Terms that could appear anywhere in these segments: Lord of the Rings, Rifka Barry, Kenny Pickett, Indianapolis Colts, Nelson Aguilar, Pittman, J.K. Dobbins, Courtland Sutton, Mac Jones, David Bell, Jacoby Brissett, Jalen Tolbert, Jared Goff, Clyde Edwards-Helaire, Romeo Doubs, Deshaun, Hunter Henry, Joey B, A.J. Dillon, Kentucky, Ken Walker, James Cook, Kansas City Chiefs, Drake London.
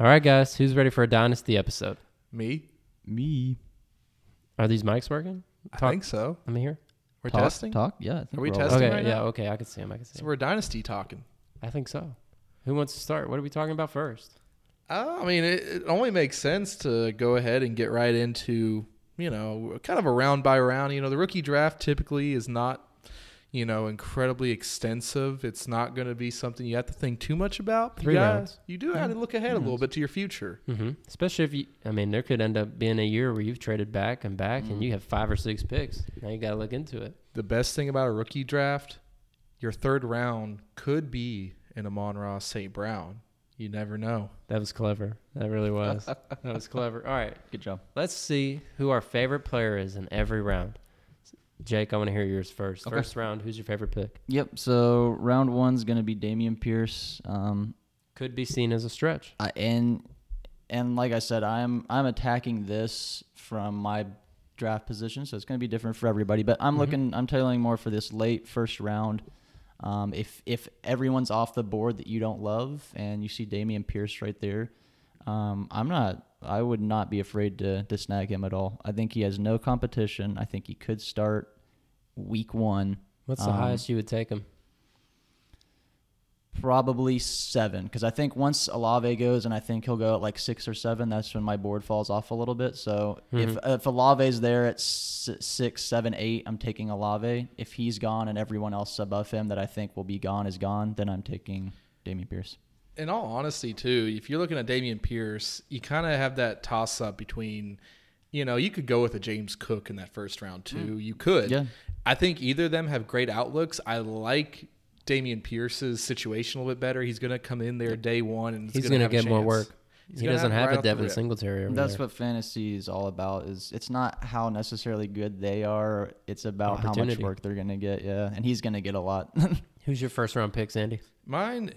All right, guys. Who's ready for a Dynasty episode? Me. Are these mics working? I think so. I'm here. We're testing? Talk? Yeah. Are we testing right now? Yeah, okay. I can see them. So we're Dynasty talking. I think so. Who wants to start? What are we talking about first? I mean, it only makes sense to go ahead and get right into, you know, kind of a round by round. You know, the rookie draft typically is not, you know, incredibly extensive. It's not going to be something you have to think too much about. But you do have to look ahead a little bit to your future. Mm-hmm. Especially if you, I mean, there could end up being a year where you've traded back and back and you have 5 or 6 picks. Now you got to look into it. The best thing about a rookie draft, your third round could be an Amon-Ra St. Brown. You never know. That was clever. That really was. That was clever. All right. Good job. Let's see who our favorite player is in every round. Jake, I want to hear yours first. Okay. First round, who's your favorite pick? Yep. So round one's going to be Damien Pierce. Could be seen as a stretch. And like I said, I'm attacking this from my draft position, so it's going to be different for everybody. But I'm looking. I'm tailoring more for this late first round. If everyone's off the board that you don't love and you see Damien Pierce right there, I would not be afraid to snag him at all. I think he has no competition. I think he could start week one. What's the highest you would take him? Probably 7, because I think once Olave goes, and I think he'll go at like 6 or 7, that's when my board falls off a little bit. So if Olave's there at 6, 7, 8, I'm taking Olave. If he's gone and everyone else above him that I think will be gone is gone, then I'm taking Damien Pierce. In all honesty, too, if you're looking at Damien Pierce, you kind of have that toss-up between, you know, you could go with a James Cook in that first round, too. You could. Yeah. I think either of them have great outlooks. I like Damien Pierce's situation a little bit better. He's going to come in there day one, and he's going to get more work. He doesn't have a Devin Singletary. That's what fantasy is all about. Is it's not how necessarily good they are. It's about how much work they're going to get. Yeah, and he's going to get a lot. Who's your first round pick, Sandy? Mine.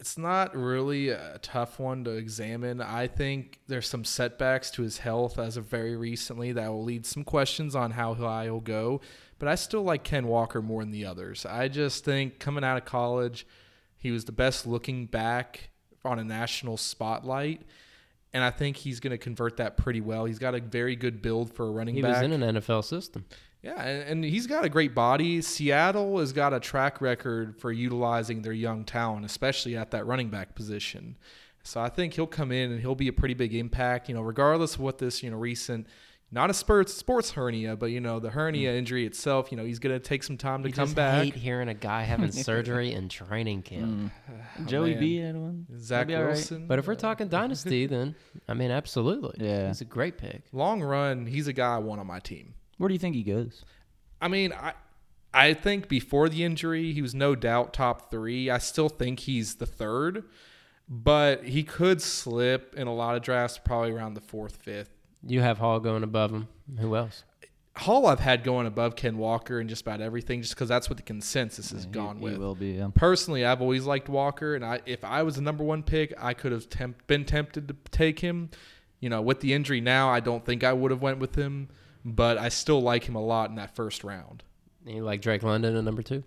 It's not really a tough one to examine. I think there's some setbacks to his health as of very recently that will lead some questions on how high he'll go. But I still like Ken Walker more than the others. I just think coming out of college, he was the best looking back on a national spotlight. And I think he's going to convert that pretty well. He's got a very good build for a running back. He was in an NFL system. Yeah, and he's got a great body. Seattle has got a track record for utilizing their young talent, especially at that running back position. So I think he'll come in and he'll be a pretty big impact, you know, regardless of what this, you know, recent, not a sports hernia, but, you know, the hernia injury itself, you know, he's going to take some time to come back. I hate hearing a guy having surgery in training camp. Joey B had one. Zach Wilson. Right. But if we're talking Dynasty, then, I mean, absolutely. Yeah. He's a great pick. Long run, he's a guy I want on my team. Where do you think he goes? I mean, I think before the injury, he was no doubt top 3. I still think he's the 3rd, but he could slip in a lot of drafts, probably around the 4th, 5th. You have Hall going above him. Who else? Hall I've had going above Ken Walker and just about everything, just because that's what the consensus has gone with. He will be, yeah. Personally, I've always liked Walker, and if I was the number 1 pick, I could have been tempted to take him. You know, with the injury now, I don't think I would have went with him. But I still like him a lot in that first round. You like Drake London at number 2?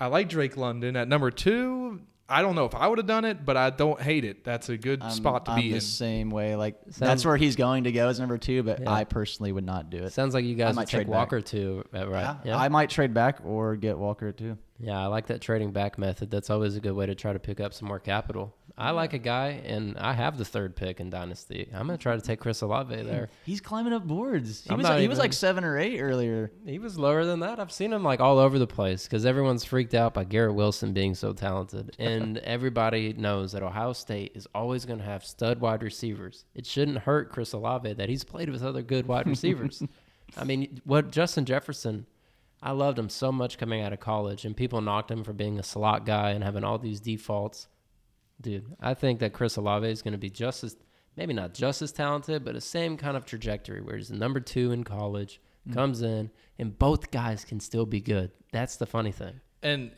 I like Drake London at number 2. I don't know if I would have done it, but I don't hate it. That's a good spot to be in. I'm the same way. Like that's where he's going to go as number 2, but yeah. I personally would not do it. Sounds like you guys might take Walker too, right? Yeah, I might trade back or get Walker too. Yeah, I like that trading back method. That's always a good way to try to pick up some more capital. I like a guy, and I have the 3rd pick in Dynasty. I'm going to try to take Chris Olave there. He's climbing up boards. He was like 7 or 8 earlier. He was lower than that. I've seen him like all over the place because everyone's freaked out by Garrett Wilson being so talented. And everybody knows that Ohio State is always going to have stud wide receivers. It shouldn't hurt Chris Olave that he's played with other good wide receivers. I mean, what Justin Jefferson... I loved him so much coming out of college, and people knocked him for being a slot guy and having all these defaults. Dude, I think that Chris Olave is going to be just as, maybe not just as talented, but the same kind of trajectory where he's the number 2 in college, comes in, and both guys can still be good. That's the funny thing. And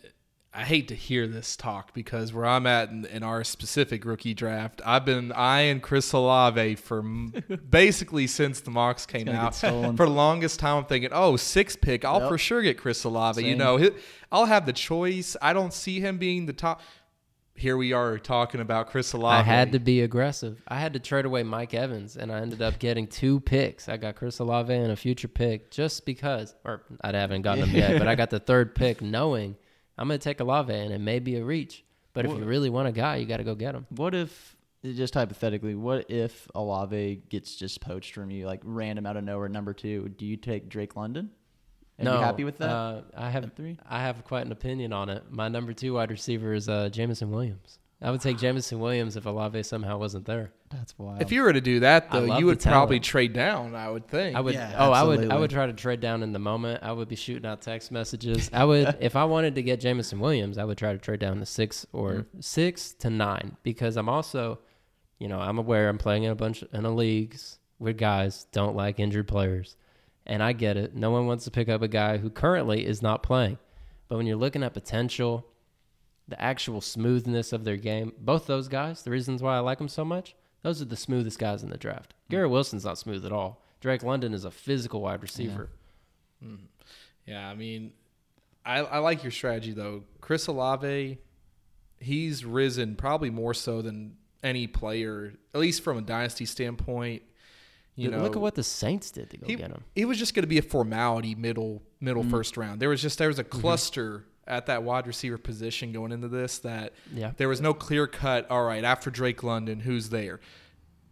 I hate to hear this talk because where I'm at in our specific rookie draft, I've been eyeing Chris Olave for basically since the mocks came out. For the longest time, I'm thinking, 6th pick, I'll for sure get Chris Olave. Same. You know, I'll have the choice. I don't see him being the top. here we are talking about Chris Olave. I had to be aggressive. I had to trade away Mike Evans, and I ended up getting 2 picks. I got Chris Olave and a future pick just because, or I haven't gotten them yet, but I got the 3rd pick knowing I'm going to take Olave, and it may be a reach. But if you really want a guy, you got to go get him. What if, just hypothetically, what if Olave gets just poached from you, like random out of nowhere, number 2? Do you take Drake London? Are you happy with that? I have quite an opinion on it. My number 2 wide receiver is Jameson Williams. I would take Jameson Williams if Olave somehow wasn't there. That's wild. If you were to do that, though, you would probably trade down, I would think. I would. Yeah, I would try to trade down in the moment. I would be shooting out text messages. I would, if I wanted to get Jameson Williams, I would try to trade down to 6 to 9 because I'm also, I'm aware I'm playing in a bunch of leagues where guys don't like injured players. And I get it. No one wants to pick up a guy who currently is not playing. But when you're looking at potential, the actual smoothness of their game, both those guys, the reasons why I like them so much, those are the smoothest guys in the draft. Garrett Wilson's not smooth at all. Drake London is a physical wide receiver. Yeah, I mean, I like your strategy, though. Chris Olave, he's risen probably more so than any player, at least from a dynasty standpoint. Look at what the Saints did to get him. It was just going to be a formality middle first round. There was a cluster at that wide receiver position going into this that there was no clear cut. All right, after Drake London, who's there?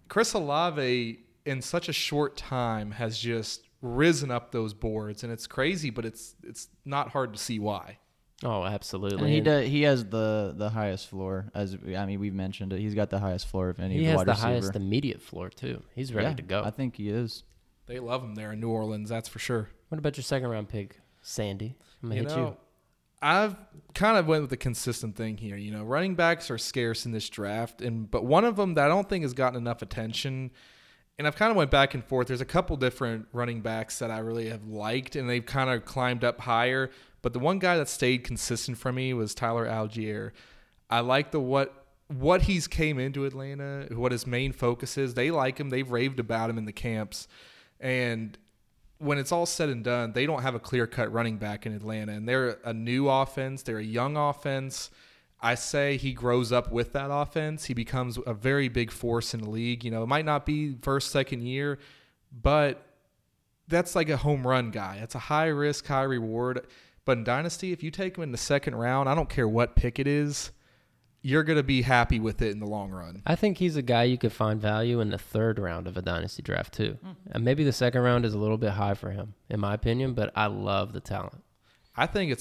Chris Olave in such a short time has just risen up those boards, and it's crazy, but it's not hard to see why. Oh, absolutely. And he has the highest floor. We've mentioned it. He's got the highest floor of any wide receiver. He has the highest immediate floor, too. He's ready to go. I think he is. They love him there in New Orleans, that's for sure. What about your 2nd round pick, Sandy? I'm going to hit you. I've kind of went with the consistent thing here. Running backs are scarce in this draft, but one of them that I don't think has gotten enough attention, and I've kind of went back and forth. There's a couple different running backs that I really have liked, and they've kind of climbed up higher. But the one guy that stayed consistent for me was Tyler Allgeier. I like what he's came into Atlanta, what his main focus is. They like him. They've raved about him in the camps. And when it's all said and done, they don't have a clear-cut running back in Atlanta. And they're a new offense. They're a young offense. I say he grows up with that offense. He becomes a very big force in the league. It might not be 1st, 2nd year, but that's like a home run guy. It's a high-risk, high-reward. But in Dynasty, if you take him in the 2nd round, I don't care what pick it is, you're going to be happy with it in the long run. I think he's a guy you could find value in the 3rd round of a Dynasty draft, too. Mm. And maybe the 2nd round is a little bit high for him, in my opinion, but I love the talent. I think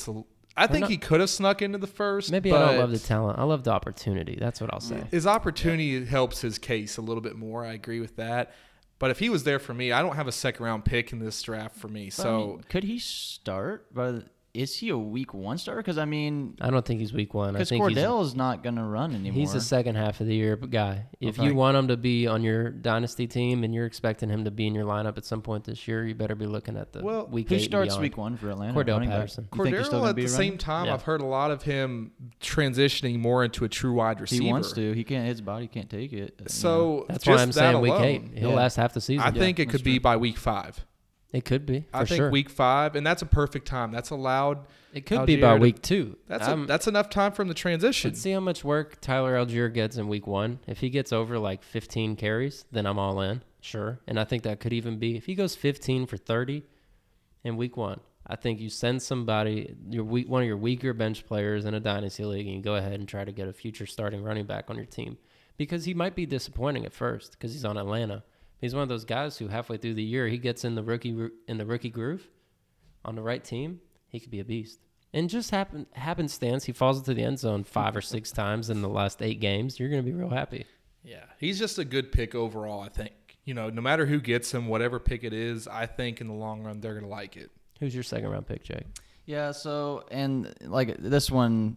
he could have snuck into the 1st. Maybe I don't love the talent. I love the opportunity. That's what I'll say. His opportunity helps his case a little bit more. I agree with that. But if he was there for me, I don't have a 2nd round pick in this draft for me. So could he start by the... Is he a week 1 starter? Because, I don't think he's week 1. Because Cordell is not going to run anymore. He's a 2nd half of the year guy. If you want him to be on your dynasty team and you're expecting him to be in your lineup at some point this year, you better be looking at the week 8. Who starts week 1 for Atlanta? Cordell Patterson. Cordell at the same time, I've heard a lot of him transitioning more into a true wide receiver. He wants to. He can't. His body can't take it. So that's why I'm saying week 8. He'll last half the season. I think it could be by week 5. It could be. I think week 5, and that's a perfect time. That's allowed. It could be by week 2. That's enough time from the transition. Let's see how much work Tyler Allgeier gets in week 1. If he gets over like 15 carries, then I'm all in. Sure. And I think that could even be, if he goes 15 for 30 in week 1, I think you send somebody, one of your weaker bench players in a dynasty league, and you go ahead and try to get a future starting running back on your team. Because he might be disappointing at first because he's on Atlanta. He's one of those guys who halfway through the year, he gets in the rookie groove on the right team. He could be a beast. And just happenstance, he falls into the end zone 5 or 6 times in the last 8 games. You're going to be real happy. Yeah, he's just a good pick overall, I think. No matter who gets him, whatever pick it is, I think in the long run they're going to like it. Who's your 2nd round pick, Jake? Yeah, this one,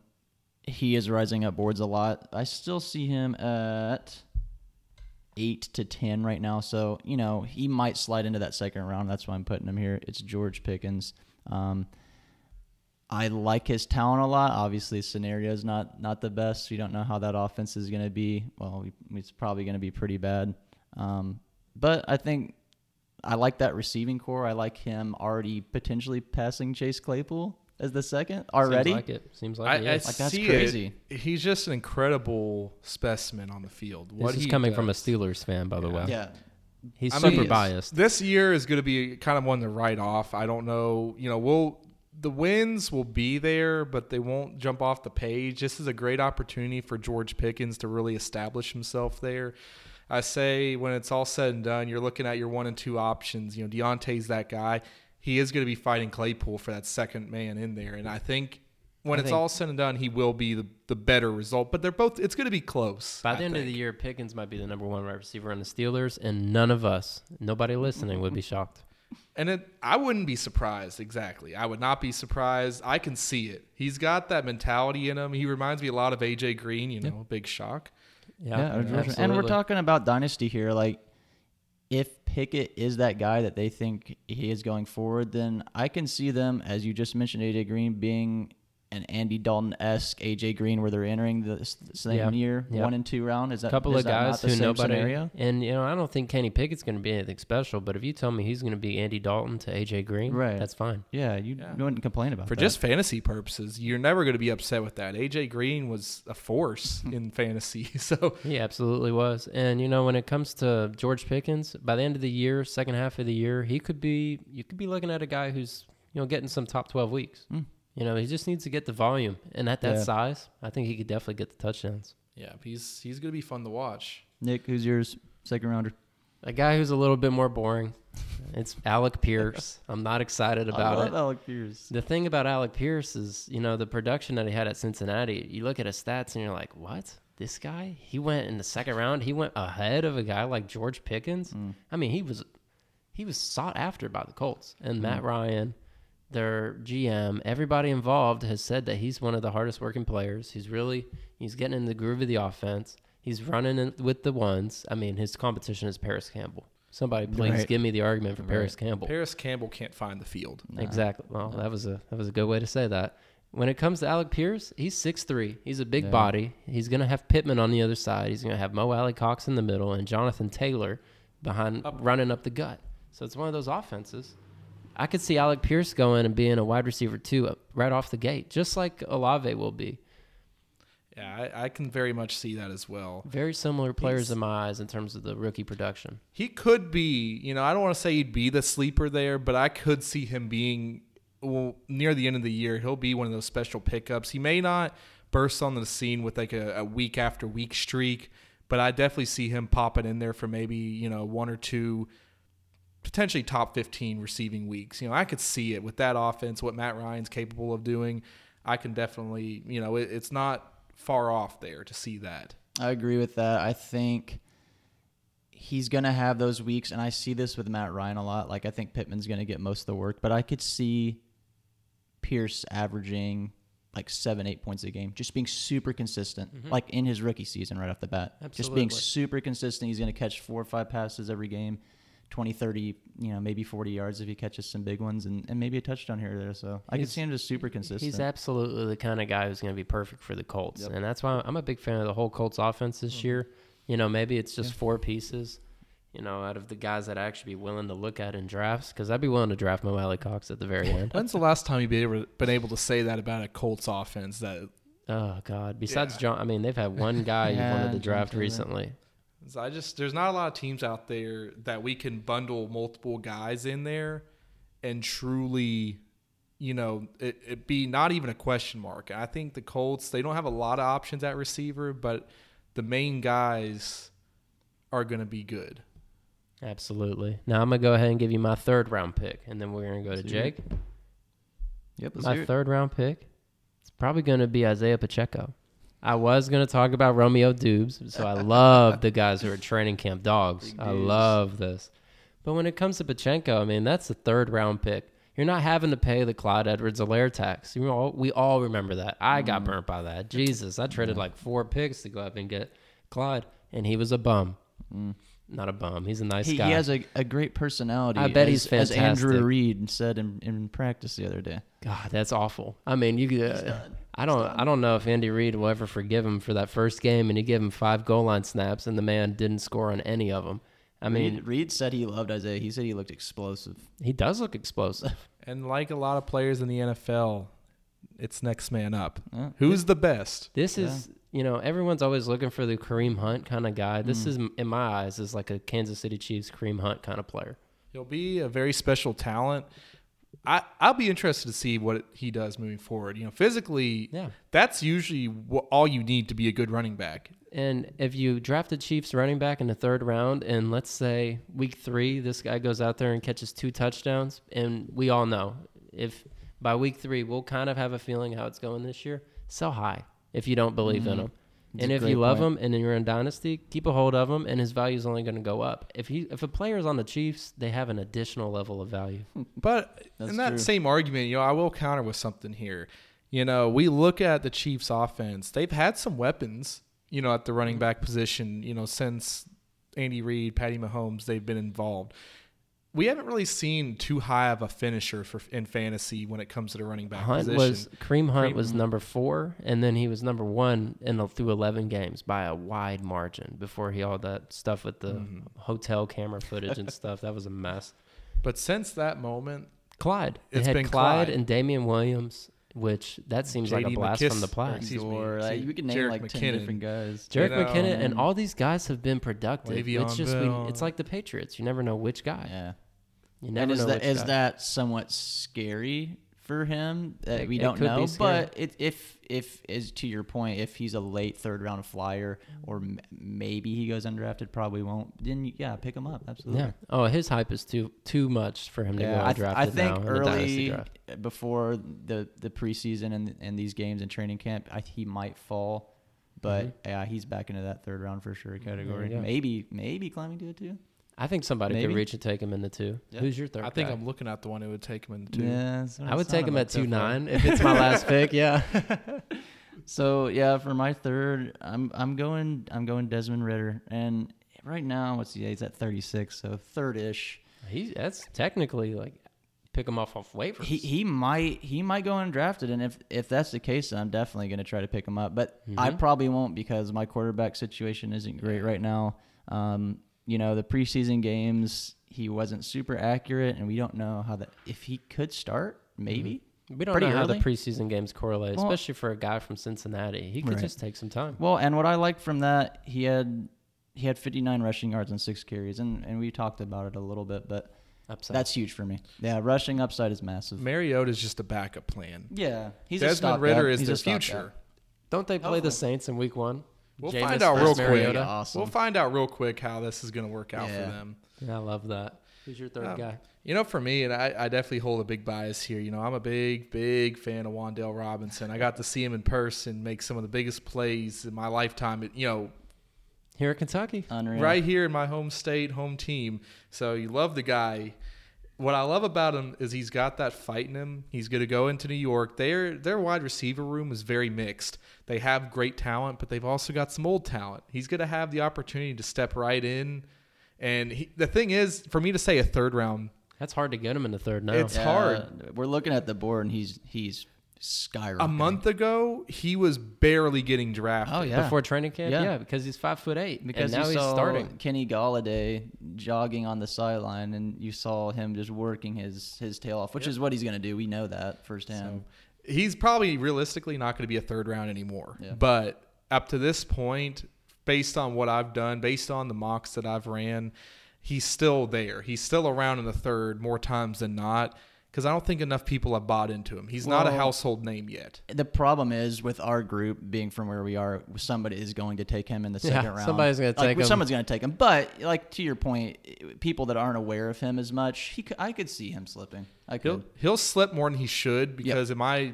he is rising up boards a lot. I still see him at 8 to 10 right now, so he might slide into that 2nd round. That's why I'm putting him here. It's George Pickens. I like his talent a lot. Obviously, scenario is not the best. We don't know how that offense is going to be. Well, it's probably going to be pretty bad. But I think I like that receiving core. I like him already potentially passing Chase Claypool. as the second already? Seems like it. Seems like it. Like, that's crazy. He's just an incredible specimen on the field. This is coming from a Steelers fan, by the way. Yeah. He's super biased. This year is going to be kind of one to write off. I don't know. You know, the wins will be there, but they won't jump off the page. This is a great opportunity for George Pickens to really establish himself there. I say when it's all said and done, you're looking at your 1 and 2 options. You know, Deontay's that guy. He is going to be fighting Claypool for that second man in there. And I think when it's all said and done, he will be the better result. But they're both – it's going to be close. By the end of the year, Pickens might be the number 1 wide receiver on the Steelers, and none of us, nobody listening, would be shocked. And I wouldn't be surprised, exactly. I would not be surprised. I can see it. He's got that mentality in him. He reminds me a lot of A.J. Green, you know, a big shock. Yeah, and we're talking about Dynasty here. Like, if Pickett is that guy that they think he is going forward, then I can see them, as you just mentioned, A.J. Green being an Andy Dalton-esque A.J. Green, where they're entering the same year, 1 and 2 round. Is that a couple of guys who nobody? Scenario? And you know, I don't think Kenny Pickett's going to be anything special. But if you tell me he's going to be Andy Dalton to A.J. Green, right, that's fine. Yeah, you wouldn't complain about that. For just fantasy purposes, you're never going to be upset with that. A.J. Green was a force in fantasy, so he absolutely was. And you know, when it comes to George Pickens, by the end of the year, second half of the year, you could be looking at a guy who's, you know, getting some top 12 weeks. Mm. You know, he just needs to get the volume. And at that size, I think he could definitely get the touchdowns. Yeah, he's going to be fun to watch. Nick, who's yours? Second rounder. A guy who's a little bit more boring. It's Alec Pierce. I'm not excited about it. I love Alec Pierce. The thing about Alec Pierce is, you know, the production that he had at Cincinnati, you look at his stats and you're like, what? This guy? He went in the second round. He went ahead of a guy like George Pickens. Mm. I mean, he was sought after by the Colts. And Matt Ryan, their GM, everybody involved has said that he's one of the hardest working players. He's getting in the groove of the offense. He's running in with the ones. I mean, his competition is Parris Campbell. Somebody please give me the argument for Parris Campbell. Parris Campbell can't find the field. Nah. Exactly. Well, that was a good way to say that. When it comes to Alec Pierce, he's 6'3". He's a big body. He's going to have Pittman on the other side. He's going to have Mo Alie-Cox in the middle and Jonathan Taylor running up the gut. So it's one of those offenses. I could see Alec Pierce going and being a wide receiver too, right off the gate, just like Olave will be. Yeah, I can very much see that as well. Very similar players in my eyes in terms of the rookie production. He could be, you know, I don't want to say he'd be the sleeper there, but I could see him being, well, near the end of the year, he'll be one of those special pickups. He may not burst on the scene with like a week after week streak, but I definitely see him popping in there for maybe, you know, 1 or 2 potentially top 15 receiving weeks. You know, I could see it with that offense, what Matt Ryan's capable of doing. I can definitely, you know, it's not far off there to see that. I agree with that. I think he's going to have those weeks, and I see this with Matt Ryan a lot. Like, I think Pittman's going to get most of the work, but I could see Pierce averaging like 7-8 points a game, just being super consistent, like in his rookie season right off the bat. Absolutely. Just being super consistent. He's going to catch 4 or 5 passes every game. 20, 30, you know, maybe 40 yards if he catches some big ones and maybe a touchdown here or there. So I can see him just super consistent. He's absolutely the kind of guy who's going to be perfect for the Colts. Yep. And that's why I'm a big fan of the whole Colts offense this year. You know, maybe it's just 4 pieces, you know, out of the guys that I'd actually be willing to look at in drafts, because I'd be willing to draft Mo Alie-Cox at the very end. When's the last time you've been able to say that about a Colts offense? That Oh, God. Besides John, I mean, they've had one guy you wanted to draft recently. There's not a lot of teams out there that we can bundle multiple guys in there and truly, you know, it be not even a question mark. I think the Colts, they don't have a lot of options at receiver, but the main guys are going to be good. Absolutely. Now I'm going to go ahead and give you my third round pick, and then we're going to go to Jake. Yep. My third round pick, it's probably going to be Isaiah Pacheco. I was going to talk about Romeo Doubs, so I love the guys who are training camp dogs. I love this. But when it comes to Pacheco, I mean, that's the third-round pick. You're not having to pay the Clyde Edwards-Helaire tax. You know, we all remember that. I got burnt by that. Jesus, I traded like 4 picks to go up and get Clyde, and he was a bum. Mm. Not a bum. He's a nice guy. He has a great personality. I bet he's fantastic. As Andrew Reed said in practice the other day. God, that's awful. I mean, you could... I don't know if Andy Reid will ever forgive him for that first game, and he gave him 5 goal line snaps, and the man didn't score on any of them. I mean, Reid said he loved Isaiah. He said he looked explosive. He does look explosive. And like a lot of players in the NFL, it's next man up. Yeah. Who's the best? This is, you know, everyone's always looking for the Kareem Hunt kind of guy. This is, in my eyes, is like a Kansas City Chiefs Kareem Hunt kind of player. He'll be a very special talent. I'll be interested to see what he does moving forward. You know, physically, that's usually all you need to be a good running back. And if you draft the Chiefs running back in the third round, and let's say week three, this guy goes out there and catches 2 touchdowns, and we all know if by week three we'll kind of have a feeling how it's going this year, sell high if you don't believe in him. That's and if you love him and you're in Dynasty, keep a hold of him, and his value is only going to go up. If a player is on the Chiefs, they have an additional level of value. But in that same argument, you know, I will counter with something here. You know, we look at the Chiefs' offense. They've had some weapons, you know, at the running back position, you know, since Andy Reid, Patty Mahomes, they've been involved. We haven't really seen too high of a finisher in fantasy when it comes to the running back position. Kareem Hunt was number 4, and then he was number 1 through 11 games by a wide margin before he all that stuff with the hotel camera footage and stuff. That was a mess. But since that moment, Clyde and Damien Williams, which that seems like a blast from the past. Or like, you could name Jerick like McKinnon. 10 different guys. Jerick McKinnon, and all these guys have been productive. It's like the Patriots. You never know which guy. Yeah. Is that somewhat scary for him? We don't know, but if to your point, if he's a late third round flyer or maybe he goes undrafted, probably won't. Then pick him up, absolutely. Yeah. Oh, his hype is too much for him to go undrafted. I think now early before the preseason and these games in training camp, he might fall, but he's back into that third round for sure category. Yeah. Maybe climbing to it too. I think somebody could reach and take him in the 2. Yep. Who's your third guy? I think I'm looking at the one who would take him in the 2. Yeah, I would take him at 2-9 if it's my last pick. Yeah. So for my third, I'm going Desmond Ridder, and right now he's at 36, so third-ish. That's technically like pick him off waivers. He might go undrafted, and if that's the case, then I'm definitely going to try to pick him up. But I probably won't because my quarterback situation isn't great right now. You know, the preseason games, he wasn't super accurate, and we don't know if he could start, maybe. We don't know how the preseason games correlate, especially for a guy from Cincinnati. He could just take some time. Well, and what I like from that, he had 59 rushing yards and 6 carries, and we talked about it a little bit, but that's huge for me. Yeah, rushing upside is massive. Mariota is just a backup plan. Yeah, he's Desmond a stopgap. Desmond Ridder is the future. Don't they play the Saints in week 1? We'll find out real quick. Awesome. We'll find out real quick how this is going to work out for them. Yeah, I love that. Who's your third guy? You know, for me, and I definitely hold a big bias here. You know, I'm a big, big fan of Wandale Robinson. I got to see him in person make some of the biggest plays in my lifetime. You know, here at Kentucky, unreal. Right here in my home state, home team. So you love the guy. What I love about him is he's got that fight in him. He's going to go into New York. Their wide receiver room is very mixed. They have great talent, but they've also got some old talent. He's going to have the opportunity to step right in. And the thing is, for me to say a third round. That's hard to get him in the third now. It's hard. We're looking at the board, and he's skyrocketing. A month ago, he was barely getting drafted. Oh, yeah. Before training camp? Yeah, because he's 5'8". Because and now he's starting. Kenny Golladay jogging on the sideline, and you saw him just working his tail off, which is what he's going to do. We know that firsthand. So, he's probably realistically not going to be a third round anymore. Yeah. But up to this point, based on what I've done, based on the mocks that I've ran, he's still there. He's still around in the third more times than not because I don't think enough people have bought into him. He's not a household name yet. The problem is with our group being from where we are, somebody is going to take him in the second round. Somebody's going to take him. Someone's going to take him. But like to your point, people that aren't aware of him as much, I could see him slipping. He'll slip more than he should because in my,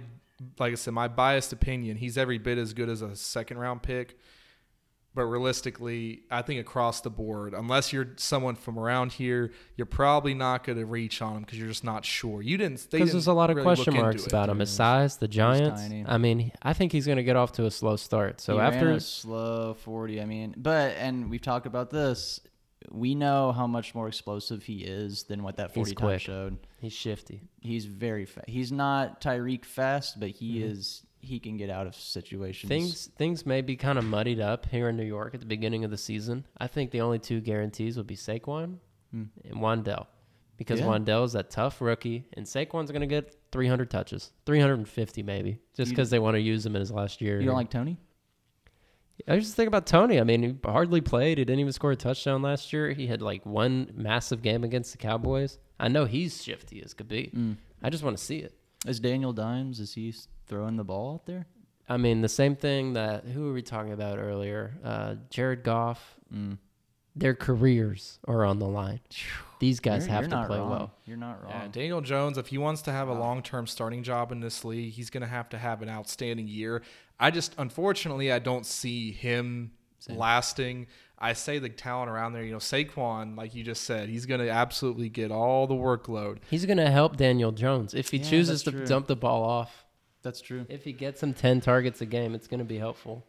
like I said, my biased opinion, he's every bit as good as a second round pick. But realistically, I think across the board, unless you're someone from around here, you're probably not going to reach on him because you're just not sure. Because there's a lot of really question marks about him. His size, the Giants. I mean, I think he's going to get off to a slow start. So after a slow 40, I mean, and we've talked about this. We know how much more explosive he is than what that 40 time showed. He's shifty. He's very fast. He's not Tyreek fast, but he is. He can get out of situations. Things may be kind of muddied up here in New York at the beginning of the season. I think the only 2 guarantees would be Saquon and Wandell because Wandell is that tough rookie, and Saquon's going to get 300 touches, 350 maybe, just because they want to use him in his last year. You don't like Tony? I just think about Tony. I mean, he hardly played. He didn't even score a touchdown last year. He had like one massive game against the Cowboys. I know he's shifty as could be. I just want to see it. Is Daniel Dimes, is he throwing the ball out there? I mean, the same thing that, who were we talking about earlier? Jared Goff. Their careers are on the line. These guys have to play well. You're not wrong. Yeah, Daniel Jones, if he wants to have a long-term starting job in this league, he's going to have an outstanding year. I just, unfortunately, I don't see him lasting. I say the talent around there, you know, Saquon, like you just said, he's going to absolutely get all the workload. He's going to help Daniel Jones if he chooses to dump the ball off. That's true. If he gets him 10 targets a game, it's going to be helpful.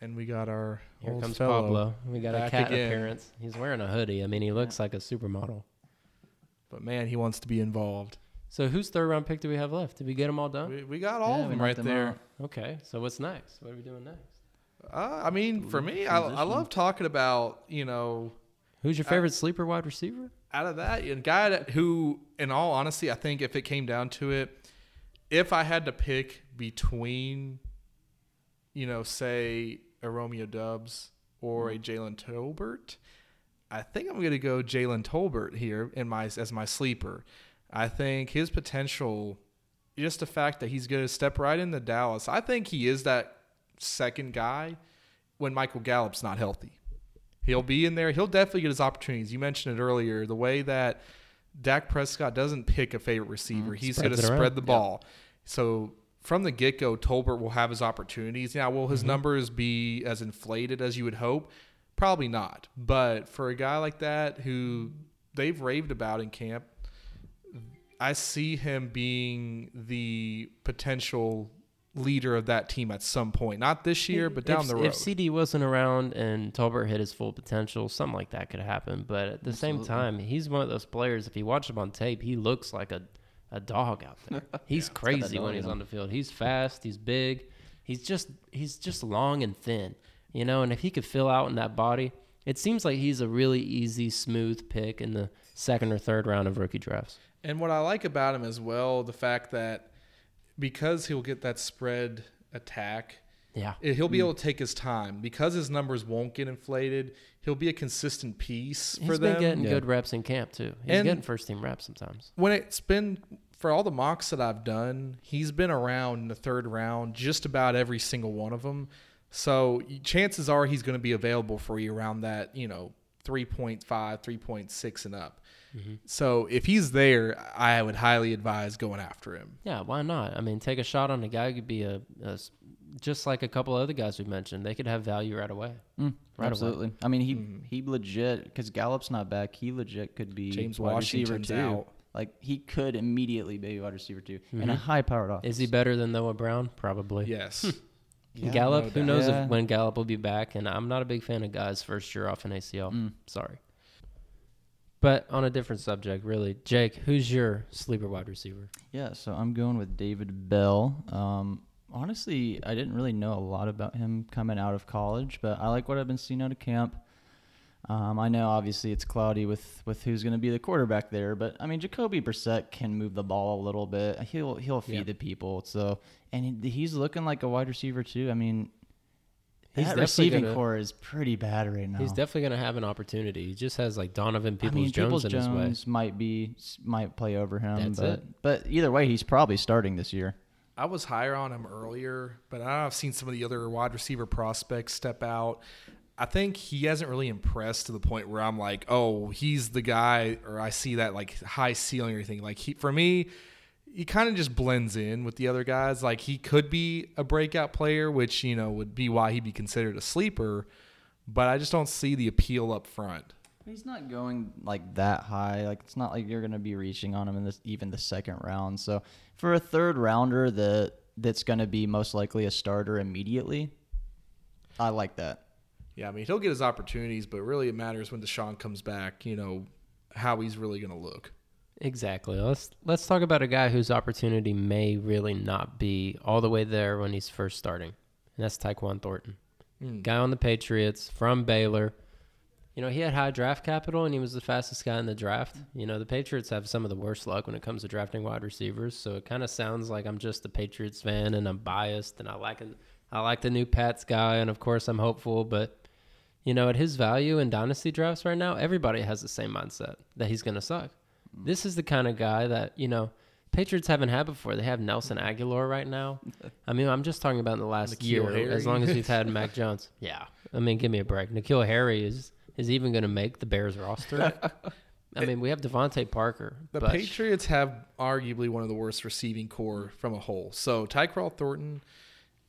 And we got our Here old comes fellow. Pablo. We got back a cat again. Appearance. He's wearing a hoodie. I mean, he looks like a supermodel. But, man, he wants to be involved. So whose third-round pick do we have left? Did we get them all done? We got all of them right there. All. Okay. So what's next? What are we doing next? I mean, for me, I love talking about, you know. Who's your favorite sleeper wide receiver? Out of that, a guy who, in all honesty, I think if it came down to it, if I had to pick between, you know, say – a Romeo Doubs or a Jalen Tolbert, I think I'm going to go Jalen Tolbert here as my sleeper. I think his potential, just the fact that he's going to step right into Dallas, I think he is that second guy when Michael Gallup's not healthy. He'll be in there. He'll definitely get his opportunities. You mentioned it earlier, the way that Dak Prescott doesn't pick a favorite receiver. He's going to spread the ball. Yeah. So from the get-go, Tolbert will have his opportunities. Now, will his numbers be as inflated as you would hope? Probably not. But for a guy like that who they've raved about in camp, I see him being the potential leader of that team at some point. Not this year, but down the road. If CD wasn't around and Tolbert hit his full potential, something like that could happen. But at the same time, he's one of those players, if you watch him on tape, he looks like a dog out there. He's crazy when he's on the field. He's fast. He's big. He's just long and thin, you know. And if he could fill out in that body, it seems like he's a really easy, smooth pick in the second or third round of rookie drafts. And what I like about him as well, the fact that because he'll get that spread attack, he'll be able to take his time because his numbers won't get inflated. He'll be a consistent piece for them. He's been getting good reps in camp, too. He's getting first-team reps sometimes. When it's been, for all the mocks that I've done, he's been around in the third round, just about every single one of them. So chances are he's going to be available for you around that, you know, 3.5, 3.6 and up. Mm-hmm. So if he's there, I would highly advise going after him. Yeah, why not? I mean, take a shot on a guy who could be just like a couple other guys we mentioned, they could have value right away. Right, absolutely. I mean, he legit, because Gallup's not back, he legit could be James Washington's wide receiver too. Like, he could immediately be wide receiver too, in a high-powered offense. Is he better than Noah Brown? Probably. Yes. Gallup, who knows if, when Gallup will be back, and I'm not a big fan of guys first year off an ACL. Sorry. But on a different subject, really, Jake, who's your sleeper wide receiver? Yeah, so I'm going with David Bell. Honestly, I didn't really know a lot about him coming out of college, but I like what I've been seeing out of camp. I know, obviously, it's cloudy with who's going to be the quarterback there, but, I mean, Jacoby Brissett can move the ball a little bit. He'll feed the people. So, and he's looking like a wide receiver, too. I mean, that receiving core is pretty bad right now. He's definitely going to have an opportunity. He just has, like, Donovan Peoples-Jones in his way. Peoples-Jones might play over him, but either way, he's probably starting this year. I was higher on him earlier, but I've seen some of the other wide receiver prospects step out. I think he hasn't really impressed to the point where I'm like, oh, he's the guy, or I see that like high ceiling or anything. Like for me, he kind of just blends in with the other guys. Like he could be a breakout player, which, you know, would be why he'd be considered a sleeper, but I just don't see the appeal up front. He's not going like that high. Like it's not like you're going to be reaching on him in this, even the second round. So for a third rounder that's going to be most likely a starter immediately, I like that. Yeah, I mean he'll get his opportunities, but really it matters when Deshaun comes back. You know how he's really going to look. Exactly. Let's talk about a guy whose opportunity may really not be all the way there when he's first starting, and that's Tyquan Thornton, guy on the Patriots from Baylor. You know, he had high draft capital, and he was the fastest guy in the draft. You know, the Patriots have some of the worst luck when it comes to drafting wide receivers, so it kind of sounds like I'm just a Patriots fan, and I'm biased, and I like the new Pats guy, and of course I'm hopeful, but, you know, at his value in dynasty drafts right now, everybody has the same mindset that he's going to suck. This is the kind of guy that, you know, Patriots haven't had before. They have Nelson Aguilar right now. I mean, I'm just talking about in the last year, as long as we've had Mac Jones. Yeah. I mean, give me a break. N'Keal Harry is even going to make the Bears roster. I mean, we have Devontae Parker. But Patriots have arguably one of the worst receiving core from a whole. So, Tyquan Thornton.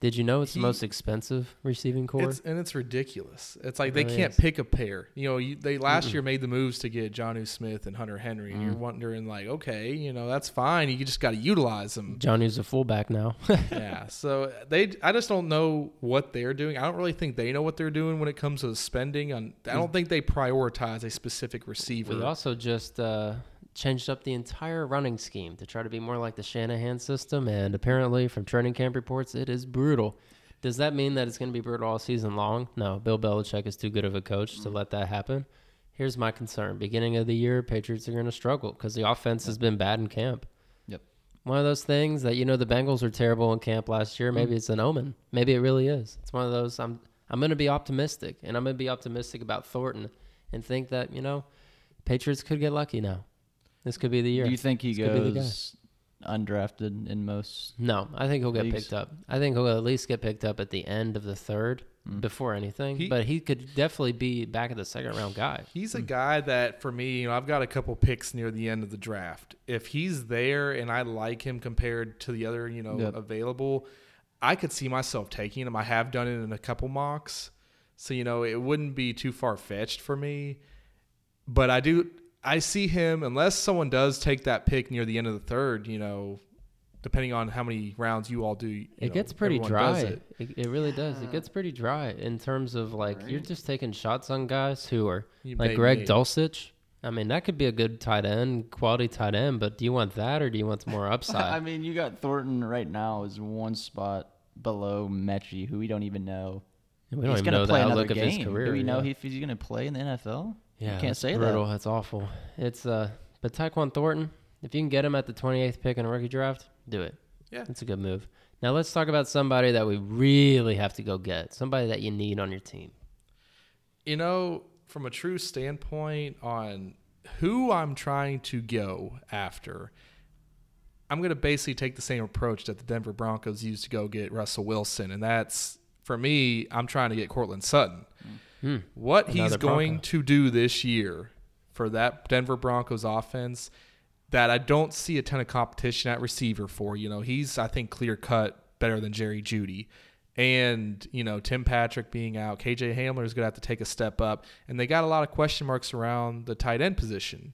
Did you know it's the most expensive receiving core? It's ridiculous. It's like they can't pick a pair. You know, they last year made the moves to get Jonnu Smith and Hunter Henry, and you're wondering, like, okay, you know, that's fine. You just got to utilize them. Jonnu's a fullback now. Yeah, so I just don't know what they're doing. I don't really think they know what they're doing when it comes to spending. I don't think they prioritize a specific receiver. We also just changed up the entire running scheme to try to be more like the Shanahan system, and apparently from training camp reports, it is brutal. Does that mean that it's going to be brutal all season long? No, Bill Belichick is too good of a coach to let that happen. Here's my concern. Beginning of the year, Patriots are going to struggle because the offense has been bad in camp. Yep. One of those things that, you know, the Bengals were terrible in camp last year. Maybe it's an omen. Maybe it really is. It's one of those, I'm going to be optimistic, and I'm going to be optimistic about Thornton and think that, you know, Patriots could get lucky now. This could be the year. Do you think he goes undrafted in most? No, I think he'll get picked up. I think he'll at least get picked up at the end of the third before anything. But he could definitely be back at the second-round guy. He's a guy that, for me, you know, I've got a couple picks near the end of the draft. If he's there and I like him compared to the other, you know, available, I could see myself taking him. I have done it in a couple mocks. So, you know, it wouldn't be too far-fetched for me. But I see him, unless someone does take that pick near the end of the third, you know, depending on how many rounds you all do. It gets pretty dry. It really does. It gets pretty dry in terms of, like, you're just taking shots on guys who are, like Greg Dulcich. I mean, that could be a good tight end, quality tight end, but do you want that or do you want more upside? I mean, you got Thornton right now is one spot below Mechie, who we don't even know. We don't even know the outlook of his career. Do we know if he's going to play in the NFL? Yeah, you can't say brutal. That. That's awful. It's but Tyquan Thornton, if you can get him at the 28th pick in a rookie draft, do it. Yeah, that's a good move. Now let's talk about somebody that we really have to go get, somebody that you need on your team. You know, from a true standpoint on who I'm trying to go after, I'm going to basically take the same approach that the Denver Broncos used to go get Russell Wilson, and that's, for me, I'm trying to get Courtland Sutton. What he's going to do this year for that Denver Broncos offense that I don't see a ton of competition at receiver for. You know, he's, I think, clear-cut better than Jerry Jeudy. And, you know, Tim Patrick being out, KJ Hamler is going to have to take a step up. And they got a lot of question marks around the tight end position.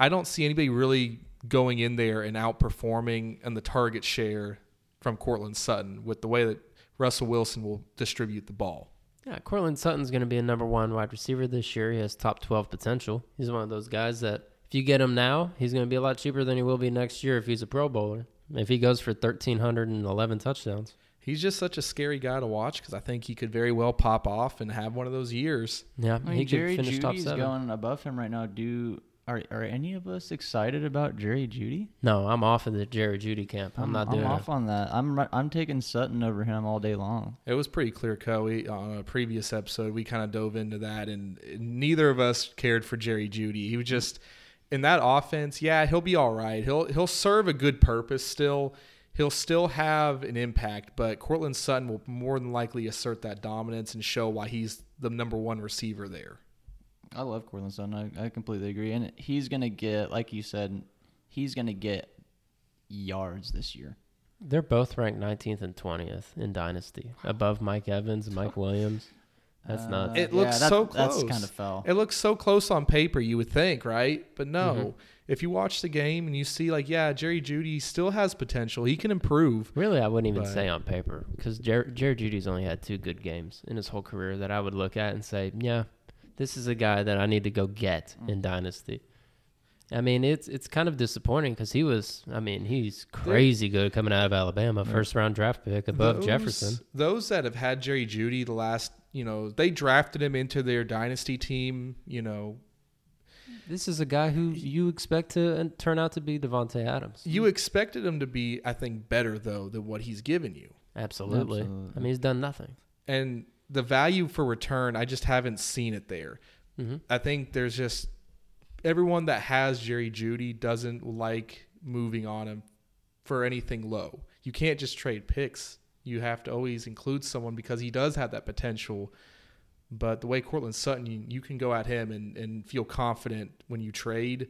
I don't see anybody really going in there and outperforming in the target share from Courtland Sutton with the way that Russell Wilson will distribute the ball. Yeah, Courtland Sutton's going to be a number one wide receiver this year. He has top 12 potential. He's one of those guys that if you get him now, he's going to be a lot cheaper than he will be next year if he's a Pro Bowler. If he goes for 1,311 touchdowns. He's just such a scary guy to watch because I think he could very well pop off and have one of those years. Yeah, I mean, he could finish top 7. Jerry Jeudy's going above him right now. Are any of us excited about Jerry Jeudy? No, I'm off of the Jerry Jeudy camp. I'm not doing it. I'm off on that. I'm taking Sutton over him all day long. It was pretty clear cut. On a previous episode, we kind of dove into that, and neither of us cared for Jerry Jeudy. He was just in that offense. Yeah, he'll be all right. He'll serve a good purpose still. He'll still have an impact, but Courtland Sutton will more than likely assert that dominance and show why he's the number one receiver there. I love Courtland Sutton. I completely agree. And he's going to get, like you said, he's going to get yards this year. They're both ranked 19th and 20th in Dynasty, above Mike Evans and Mike Williams. That's nuts. It looks so close. That's kind of fell. It looks so close on paper, you would think, right? But no. If you watch the game and you see, like, yeah, Jerry Jeudy still has potential. He can improve. Really, I wouldn't even say on paper because Jerry Judy's only had two good games in his whole career that I would look at and say, yeah, this is a guy that I need to go get in Dynasty. I mean, it's kind of disappointing because he was, I mean, he's crazy good coming out of Alabama. First-round draft pick above Jefferson. Those that have had Jerry Jeudy the last, you know, they drafted him into their dynasty team, you know. This is a guy who you expect to turn out to be Devontae Adams. You expected him to be, I think, better, though, than what he's given you. Absolutely. I mean, he's done nothing. And the value for return, I just haven't seen it there. Mm-hmm. I think there's just... Everyone that has Jerry Jeudy doesn't like moving on him for anything low. You can't just trade picks. You have to always include someone because he does have that potential. But the way Courtland Sutton, you can go at him and feel confident when you trade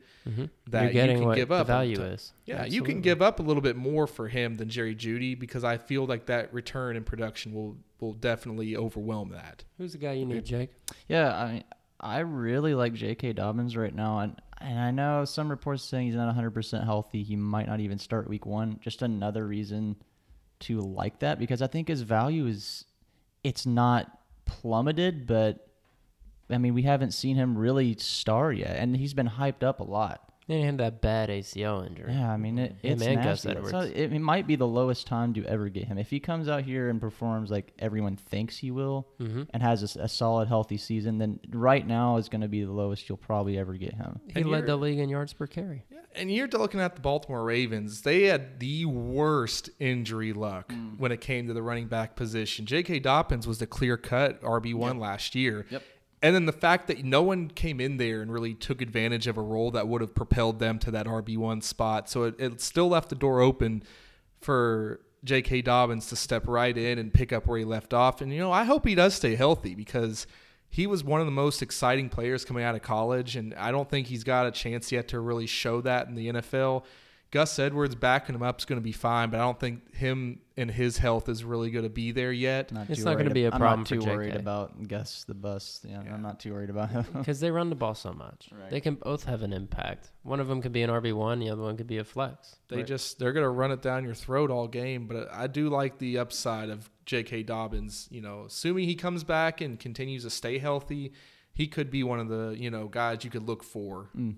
that you can give up. The value is. Yeah, absolutely. You can give up a little bit more for him than Jerry Jeudy because I feel like that return in production will definitely overwhelm that. Who's the guy you need, Jake? Yeah, I really like J.K. Dobbins right now, and I know some reports saying he's not 100% healthy. He might not even start week one. Just another reason to like that, because I think his value is, it's not plummeted, but, I mean, we haven't seen him really star yet, and he's been hyped up a lot. And he had that bad ACL injury. Yeah, I mean, it's nasty. It might be the lowest time to ever get him. If he comes out here and performs like everyone thinks he will and has a solid, healthy season, then right now is going to be the lowest you'll probably ever get him. He led the league in yards per carry. Yeah, and you're looking at the Baltimore Ravens. They had the worst injury luck when it came to the running back position. J.K. Dobbins was the clear-cut RB1 last year. Yep. And then the fact that no one came in there and really took advantage of a role that would have propelled them to that RB1 spot. So it still left the door open for J.K. Dobbins to step right in and pick up where he left off. And, you know, I hope he does stay healthy because he was one of the most exciting players coming out of college. And I don't think he's got a chance yet to really show that in the NFL. Gus Edwards backing him up is going to be fine, but I don't think him and his health is really going to be there yet. It's not going to be a problem. I'm not too worried about Gus the bus. Yeah. I'm not too worried about him because they run the ball so much. Right. They can both have an impact. One of them could be an RB1, the other one could be a flex. They're going to run it down your throat all game. But I do like the upside of J.K. Dobbins. You know, assuming he comes back and continues to stay healthy, he could be one of the guys you could look for. Mm-hmm.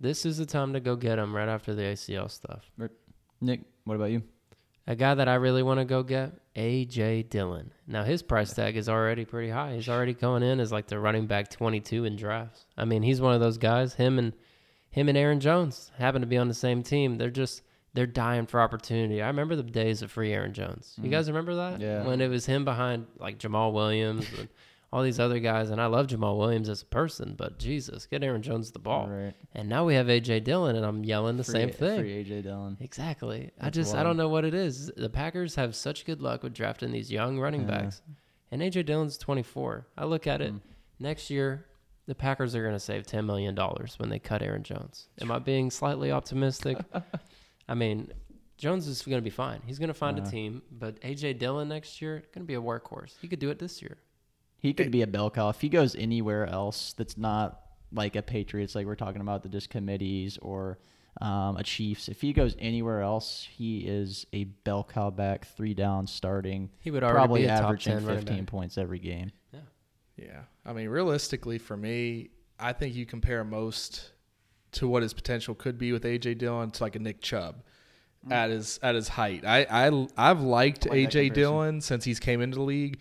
This is the time to go get him right after the ACL stuff. Nick, what about you? A guy that I really want to go get, A.J. Dillon. Now, his price tag is already pretty high. He's already going in as like the running back 22 in drafts. I mean, he's one of those guys. Him and Aaron Jones happen to be on the same team. They're dying for opportunity. I remember the days of free Aaron Jones. You guys remember that? Yeah. When it was him behind like Jamal Williams and all these other guys, and I love Jamal Williams as a person, but Jesus, get Aaron Jones the ball. Right. And now we have A.J. Dillon, and I'm yelling the same thing. Free A.J. Dillon. Exactly. I don't know what it is. The Packers have such good luck with drafting these young running backs, and A.J. Dillon's 24. I look at it. Next year, the Packers are going to save $10 million when they cut Aaron Jones. Am I being slightly optimistic? I mean, Jones is going to be fine. He's going to find a team, but A.J. Dillon next year, going to be a workhorse. He could do it this year. He could be a bell cow. If he goes anywhere else that's not like a Patriots, like we're talking about the disc committees or a Chiefs, if he goes anywhere else, he is a bell cow back, 3-down starting. He would already probably be averaging 15 points every game. Yeah. I mean, realistically for me, I think you compare most to what his potential could be with A.J. Dillon to like a Nick Chubb. At his height. I've liked A.J. Dillon since he's came into the league.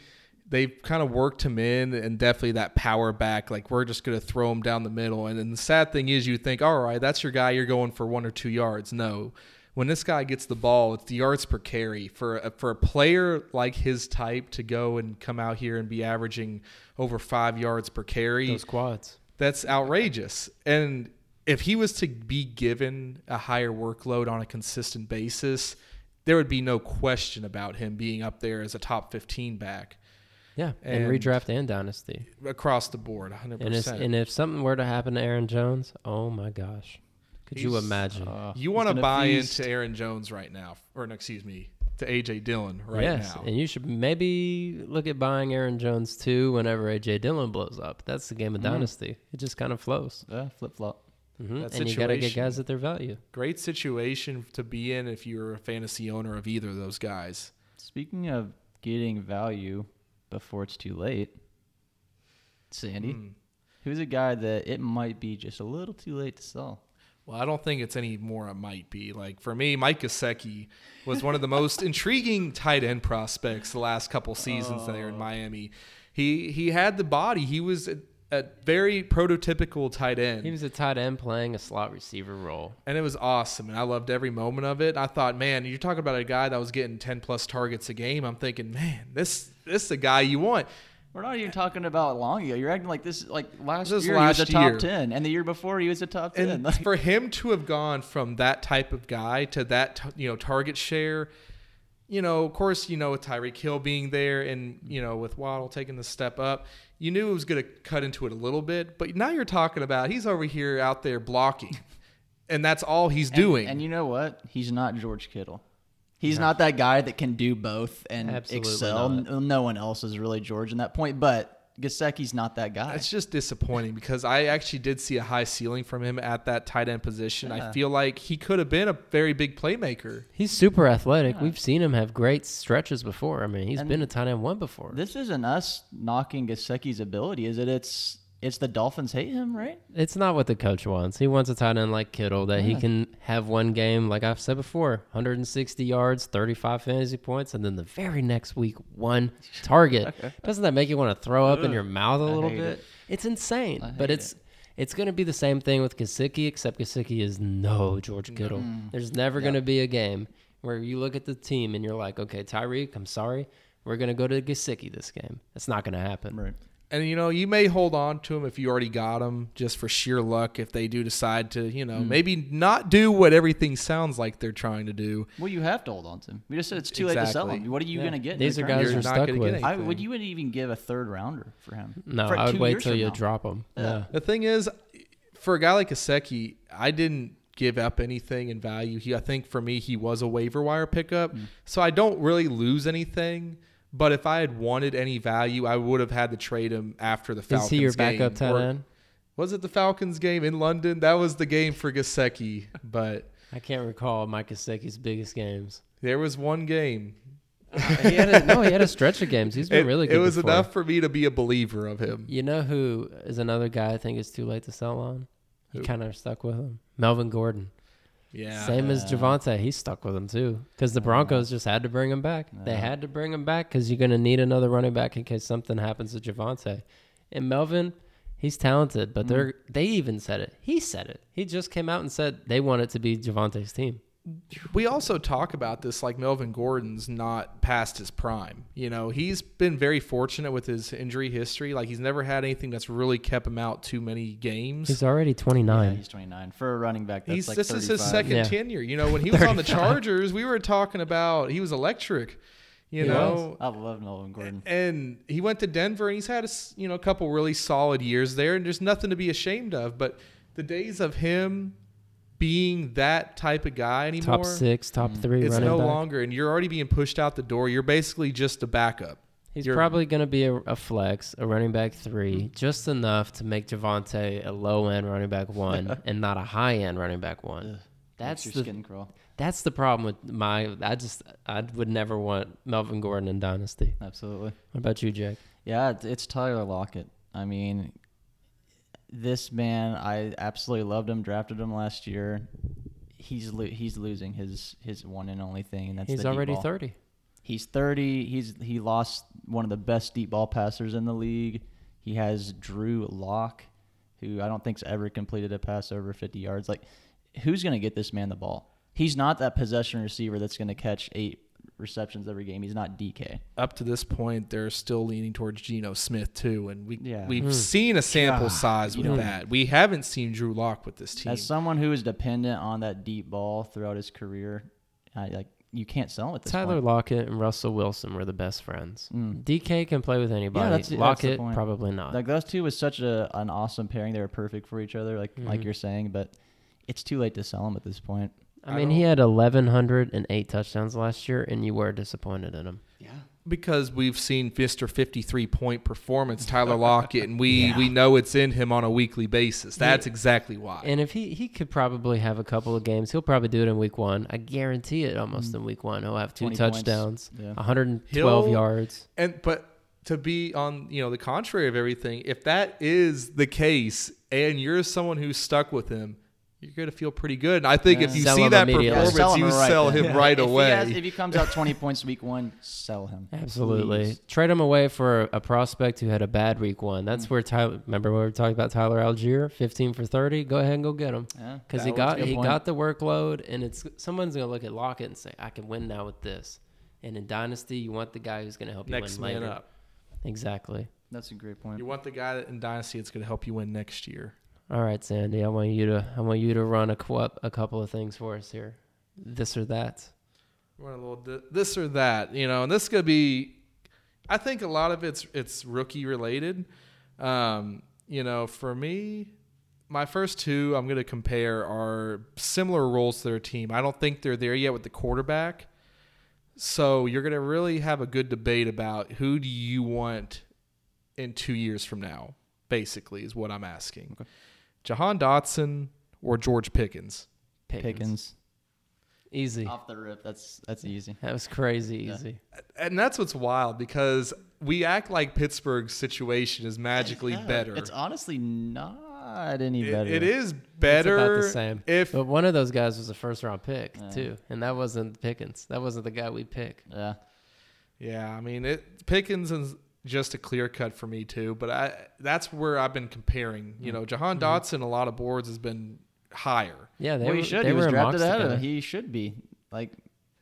They've kind of worked him in, and definitely that power back, like we're just going to throw him down the middle. And then the sad thing is you think, all right, that's your guy. You're going for 1 or 2 yards. No. When this guy gets the ball, it's the yards per carry. For a player like his type to go and come out here and be averaging over 5 yards per carry. Those quads. That's outrageous. And if he was to be given a higher workload on a consistent basis, there would be no question about him being up there as a top 15 back. Yeah, and redraft and dynasty. Across the board, 100%. And if something were to happen to Aaron Jones, oh my gosh. Could you imagine? You want to buy into Aaron Jones right now, to A.J. Dillon now. Yes, and you should maybe look at buying Aaron Jones too whenever A.J. Dillon blows up. That's the game of dynasty. It just kind of flows. Yeah, flip-flop. And you got to get guys at their value. Great situation to be in if you're a fantasy owner of either of those guys. Speaking of getting value... before it's too late, Sandy, who's a guy that it might be just a little too late to sell? Well, I don't think it's any more a might be. Like, for me, Mike Gesicki was one of the most intriguing tight end prospects the last couple seasons there in Miami. He had the body. He was a very prototypical tight end. He was a tight end playing a slot receiver role. And it was awesome, and I loved every moment of it. I thought, man, you're talking about a guy that was getting 10-plus targets a game. I'm thinking, man, this is the guy you want. We're not even talking about long ago. You're acting like this. Like last year he was a top 10, and the year before he was a top 10. And like, for him to have gone from that type of guy to that, target share, of course, with Tyreek Hill being there, and with Waddle taking the step up, you knew it was going to cut into it a little bit. But now you're talking about he's over here out there blocking, and that's all he's doing. And you know what? He's not George Kittle. He's not that guy that can do both and absolutely excel. No one else is really George in that point, but Gesicki's not that guy. It's just disappointing because I actually did see a high ceiling from him at that tight end position. Yeah. I feel like he could have been a very big playmaker. He's super athletic. Yeah. We've seen him have great stretches before. I mean, he's been a tight end one before. This isn't us knocking Gesicki's ability, is it? It's the Dolphins hate him, right? It's not what the coach wants. He wants a tight end like Kittle that he can have one game, like I've said before, 160 yards, 35 fantasy points, and then the very next week, one target. Okay. Doesn't that make you want to throw up in your mouth a little bit? It's insane. But it's going to be the same thing with Gesicki, except Gesicki is no George Kittle. Mm. There's never going to be a game where you look at the team and you're like, okay, Tyreek, I'm sorry, we're going to go to Gesicki this game. It's not going to happen. Right. And, you may hold on to him if you already got him just for sheer luck if they do decide to, maybe not do what everything sounds like they're trying to do. Well, you have to hold on to him. We just said it's too late to sell him. What are you going to get? These are guys you're stuck with. Would you even give a third rounder for him? No, I would wait till you drop him. Yeah. The thing is, for a guy like Gesicki, I didn't give up anything in value. I think for me, he was a waiver wire pickup. Mm. So I don't really lose anything. But if I had wanted any value, I would have had to trade him after the Falcons game. Is he your backup tight end? Was it the Falcons game in London? That was the game for Gesicki, but I can't recall Mike Gesicki's biggest games. There was one game. He had a stretch of games. He's been really good. It was enough for me to be a believer of him. You know who is another guy I think it's too late to sell on? You kind of stuck with him. Melvin Gordon. Yeah. Same as Javonte. He's stuck with him, too, because the Broncos just had to bring him back. They had to bring him back because you're going to need another running back in case something happens to Javonte. And Melvin, he's talented, but they even said it. He said it. He just came out and said they want it to be Javonte's team. We also talk about this, like Melvin Gordon's not past his prime. He's been very fortunate with his injury history. Like, he's never had anything that's really kept him out too many games. He's already 29. Yeah, he's 29. For a running back, that's like 35. This is his second tenure. When he was on the Chargers, we were talking about he was electric. I love Melvin Gordon. And he went to Denver, and he's had a couple really solid years there, and there's nothing to be ashamed of. But the days of him being that type of guy anymore. Top six, top three running back. It's no longer, and you're already being pushed out the door. You're basically just a backup. You're probably going to be a flex, a running back three, just enough to make Javonte a low-end running back one and not a high-end running back one. Ugh, that's your skin crawl. That's the problem with I would never want Melvin Gordon in Dynasty. Absolutely. What about you, Jake? Yeah, it's Tyler Lockett. I mean, this man, I absolutely loved him, drafted him last year. He's losing his one and only thing, and that's he's already 30. He's 30. He lost one of the best deep ball passers in the league. He has Drew Lock, who I don't think's ever completed a pass over 50 yards. Like, who's going to get this man the ball? He's not that possession receiver that's going to catch 8 receptions every game. He's not DK. Up to this point, they're still leaning towards Geno Smith too, and we've seen a sample size with that. We haven't seen Drew Lock with this team. As someone who is dependent on that deep ball throughout his career, you can't sell him at this point. Tyler Lockett and Russell Wilson were the best friends. Mm. DK can play with anybody. Yeah, Lockett probably not. Like, those two was such an awesome pairing. They were perfect for each other, like you're saying, but it's too late to sell him at this point. I mean, he had 1,108 touchdowns last year, and you were disappointed in him. Yeah. Because we've seen Mr. 53-point performance, Tyler Lockett, and we know it's in him on a weekly basis. That's exactly why. And if he could probably have a couple of games. He'll probably do it in week one. I guarantee it almost in week one. He'll have 2 touchdowns, 112 yards. But to be on the contrary of everything, if that is the case and you're someone who's stuck with him, you're going to feel pretty good. And I think if you see that performance, you sell him right away. If he comes out 20 points week one, sell him. Absolutely. Please. Trade him away for a prospect who had a bad week one. That's where Tyler, remember when we were talking about Tyler Allgeier, 15 for 30, go ahead and go get him. Because he got the workload, and it's someone's going to look at Lockett and say, I can win now with this. And in Dynasty, you want the guy who's going to help you win later. Next man up. Exactly. That's a great point. You want the guy that in Dynasty that's going to help you win next year. All right, Sandy, I want you to run a couple of things for us here. This or that. Run a little this or that, you know, and this could be, I think a lot of it's rookie related. You know, for me, my first two I'm going to compare are similar roles to their team. I don't think they're there yet with the quarterback. So you're going to really have a good debate about who do you want in 2 years from now, basically, is what I'm asking. Okay. Jahan Dotson or George Pickens? Pickens. Easy. Off the rip. That's easy. That was crazy easy. And that's what's wild, because we act like Pittsburgh's situation is magically better. It's honestly not any better. It is better. It's about the same. But one of those guys was a first-round pick, too, and that wasn't Pickens. That wasn't the guy we picked. Yeah. Yeah, I mean, Pickens is just a clear cut for me too, but that's where I've been comparing. You know, Jahan Dotson, a lot of boards has been higher. Yeah, he was drafted ahead of him. He should be like.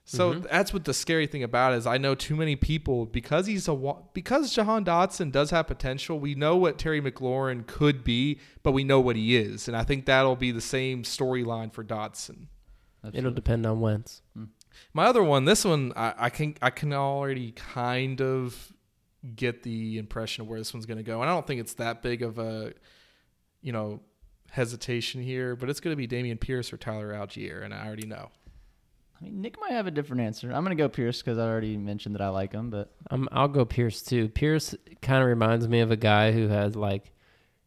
So that's what the scary thing about it is. I know too many people because Jahan Dotson does have potential. We know what Terry McLaurin could be, but we know what he is, and I think that'll be the same storyline for Dotson. Absolutely. It'll depend on Wentz. My other one, this one, I can already kind of get the impression of where this one's going to go. And I don't think it's that big of a, you know, hesitation here, but it's going to be Damien Pierce or Tyler Allgeier, and I already know. I mean, Nick might have a different answer. I'm going to go Pierce because I already mentioned that I like him, but I'll go Pierce too. Pierce kind of reminds me of a guy who had like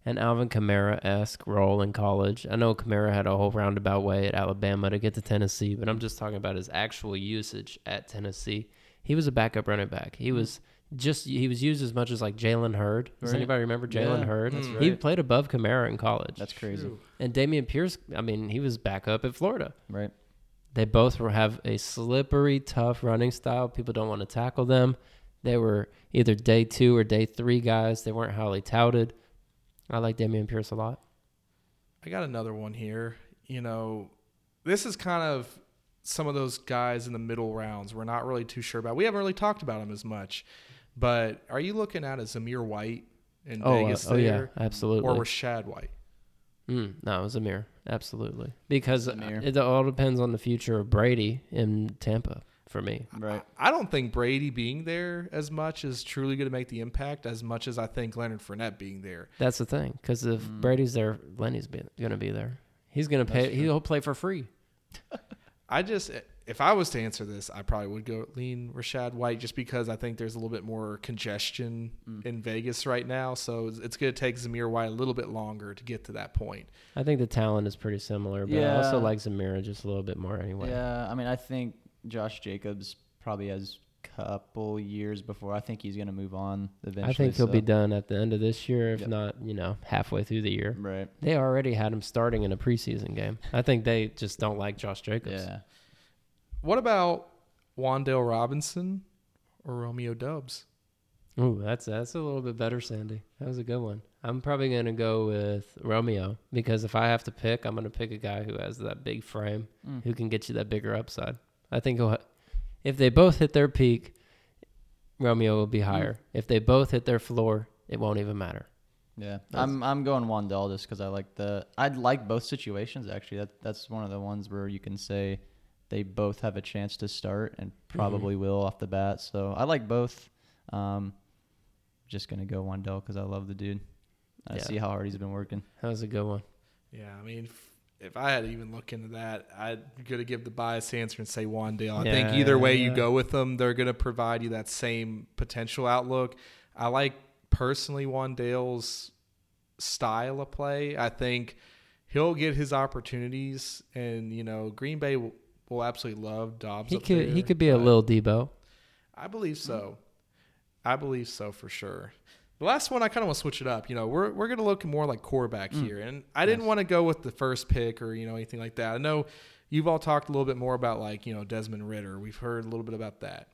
an Alvin Kamara-esque role in college. I know Kamara had a whole roundabout way at Alabama to get to Tennessee, but I'm just talking about his actual usage at Tennessee. He was a backup running back. He was used as much as like Jalen Hurd. Does anybody remember Jalen Hurd? Right. He played above Kamara in college. That's crazy. True. And Damien Pierce, I mean, he was back up at Florida. Right. They both have a slippery, tough running style. People don't want to tackle them. They were either day two or day three guys. They weren't highly touted. I like Damien Pierce a lot. I got another one here. You know, this is kind of some of those guys in the middle rounds we're not really too sure about. We haven't really talked about them as much. But are you looking at a Zamir White in Vegas there? Yeah, absolutely. Or Rachaad White? No, Zamir. Absolutely. Because it all depends on the future of Brady in Tampa for me. Right. I don't think Brady being there as much is truly going to make the impact as much as I think Leonard Fournette being there. That's the thing. Because if Brady's there, Lenny's going to be there. He's going to pay. He'll play for free. If I was to answer this, I probably would go lean Rachaad White just because I think there's a little bit more congestion in Vegas right now. So it's going to take Zamir White a little bit longer to get to that point. I think the talent is pretty similar, but I also like Zamir just a little bit more anyway. Yeah, I mean, I think Josh Jacobs probably has a couple years before. I think he's going to move on eventually. I think he'll be done at the end of this year, if not, you know, halfway through the year. Right. They already had him starting in a preseason game. I think they just don't like Josh Jacobs. Yeah. What about Wandale Robinson or Romeo Doubs? Ooh, that's a little bit better, Sandy. That was a good one. I'm probably going to go with Romeo because if I have to pick, I'm going to pick a guy who has that big frame, who can get you that bigger upside. I think if they both hit their peak, Romeo will be higher. If they both hit their floor, it won't even matter. Yeah, I'm going Wandale just because I like I'd like both situations, actually. That's one of the ones where you can say they both have a chance to start and probably will off the bat. So I like both. Just going to go Wandell because I love the dude. I see how hard he's been working. That was a good one. Yeah, I mean, if I had to even look into that, I'd going to give the biased answer and say Wandell. I think either way you go with them, they're going to provide you that same potential outlook. I like personally Wandell's style of play. I think he'll get his opportunities and, you know, Green Bay will absolutely love Dobbs. He could be a little Debo. I believe so. I believe so for sure. The last one, I kind of want to switch it up. You know, we're going to look more like quarterback here. And I didn't want to go with the first pick or, you know, anything like that. I know you've all talked a little bit more about, like, you know, Desmond Ridder. We've heard a little bit about that.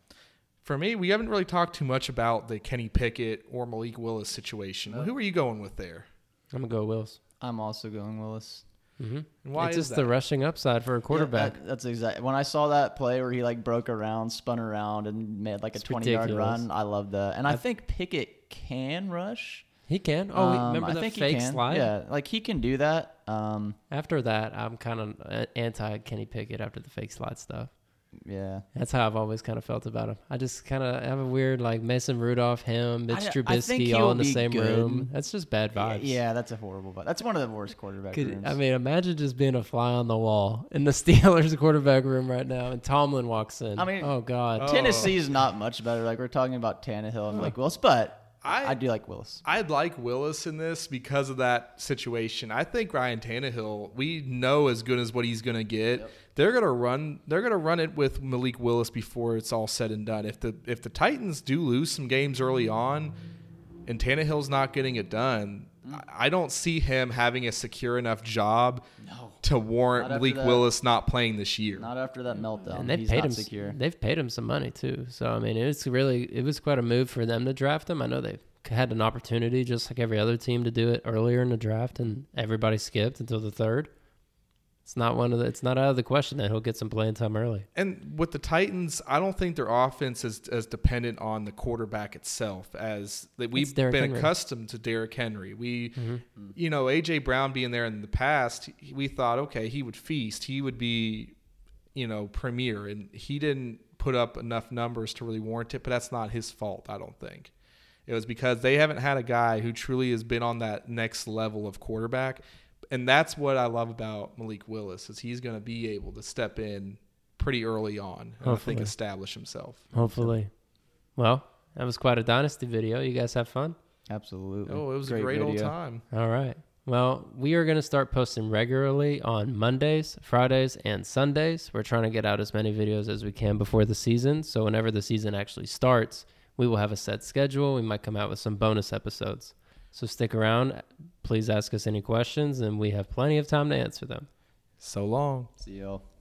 For me, we haven't really talked too much about the Kenny Pickett or Malik Willis situation. No. Who are you going with there? I'm going to go Willis. I'm also going Willis. Mm-hmm. And why it's is just that? The rushing upside for a quarterback. Yeah, that's exactly. When I saw that play where he like broke around, spun around, and made like a 20-yard run, I love that. And I think Pickett can rush. He can. Oh, remember the fake slide? Yeah, like he can do that. After that, I'm kind of anti Kenny Pickett after the fake slide stuff. Yeah, that's how I've always kind of felt about him. I just kind of have a weird like Mason Rudolph, him, Mitch Trubisky all in the same room. That's just bad vibes. Yeah, that's a horrible vibe. That's one of the worst quarterback rooms. I mean, imagine just being a fly on the wall in the Steelers quarterback room right now, and Tomlin walks in. I mean, oh god, Tennessee's not much better. Like we're talking about Tannehill and like Willis, but I do like Willis. I'd like Willis in this because of that situation. I think Ryan Tannehill, we know as good as what he's going to get. Yep. They're gonna run it with Malik Willis before it's all said and done. If the Titans do lose some games early on, and Tannehill's not getting it done, I don't see him having a secure enough job to warrant Malik Willis not playing this year. Not after that meltdown. And they've paid him some money too. So I mean, it was quite a move for them to draft him. I know they had an opportunity, just like every other team, to do it earlier in the draft, and everybody skipped until the third. It's not out of the question that he'll get some playing time early. And with the Titans, I don't think their offense is as dependent on the quarterback itself as that we've been accustomed to Derrick Henry. We, you know, A.J. Brown being there in the past, we thought, okay, he would feast. He would be, you know, premier. And he didn't put up enough numbers to really warrant it, but that's not his fault, I don't think. It was because they haven't had a guy who truly has been on that next level of quarterback. And that's what I love about Malik Willis is he's going to be able to step in pretty early on and I think establish himself. Hopefully. Well, that was quite a Dynasty video. You guys have fun? Absolutely. Oh, it was a great old time. All right. Well, we are going to start posting regularly on Mondays, Fridays, and Sundays. We're trying to get out as many videos as we can before the season. So whenever the season actually starts, we will have a set schedule. We might come out with some bonus episodes. So stick around. Please ask us any questions, and we have plenty of time to answer them. So long. See y'all.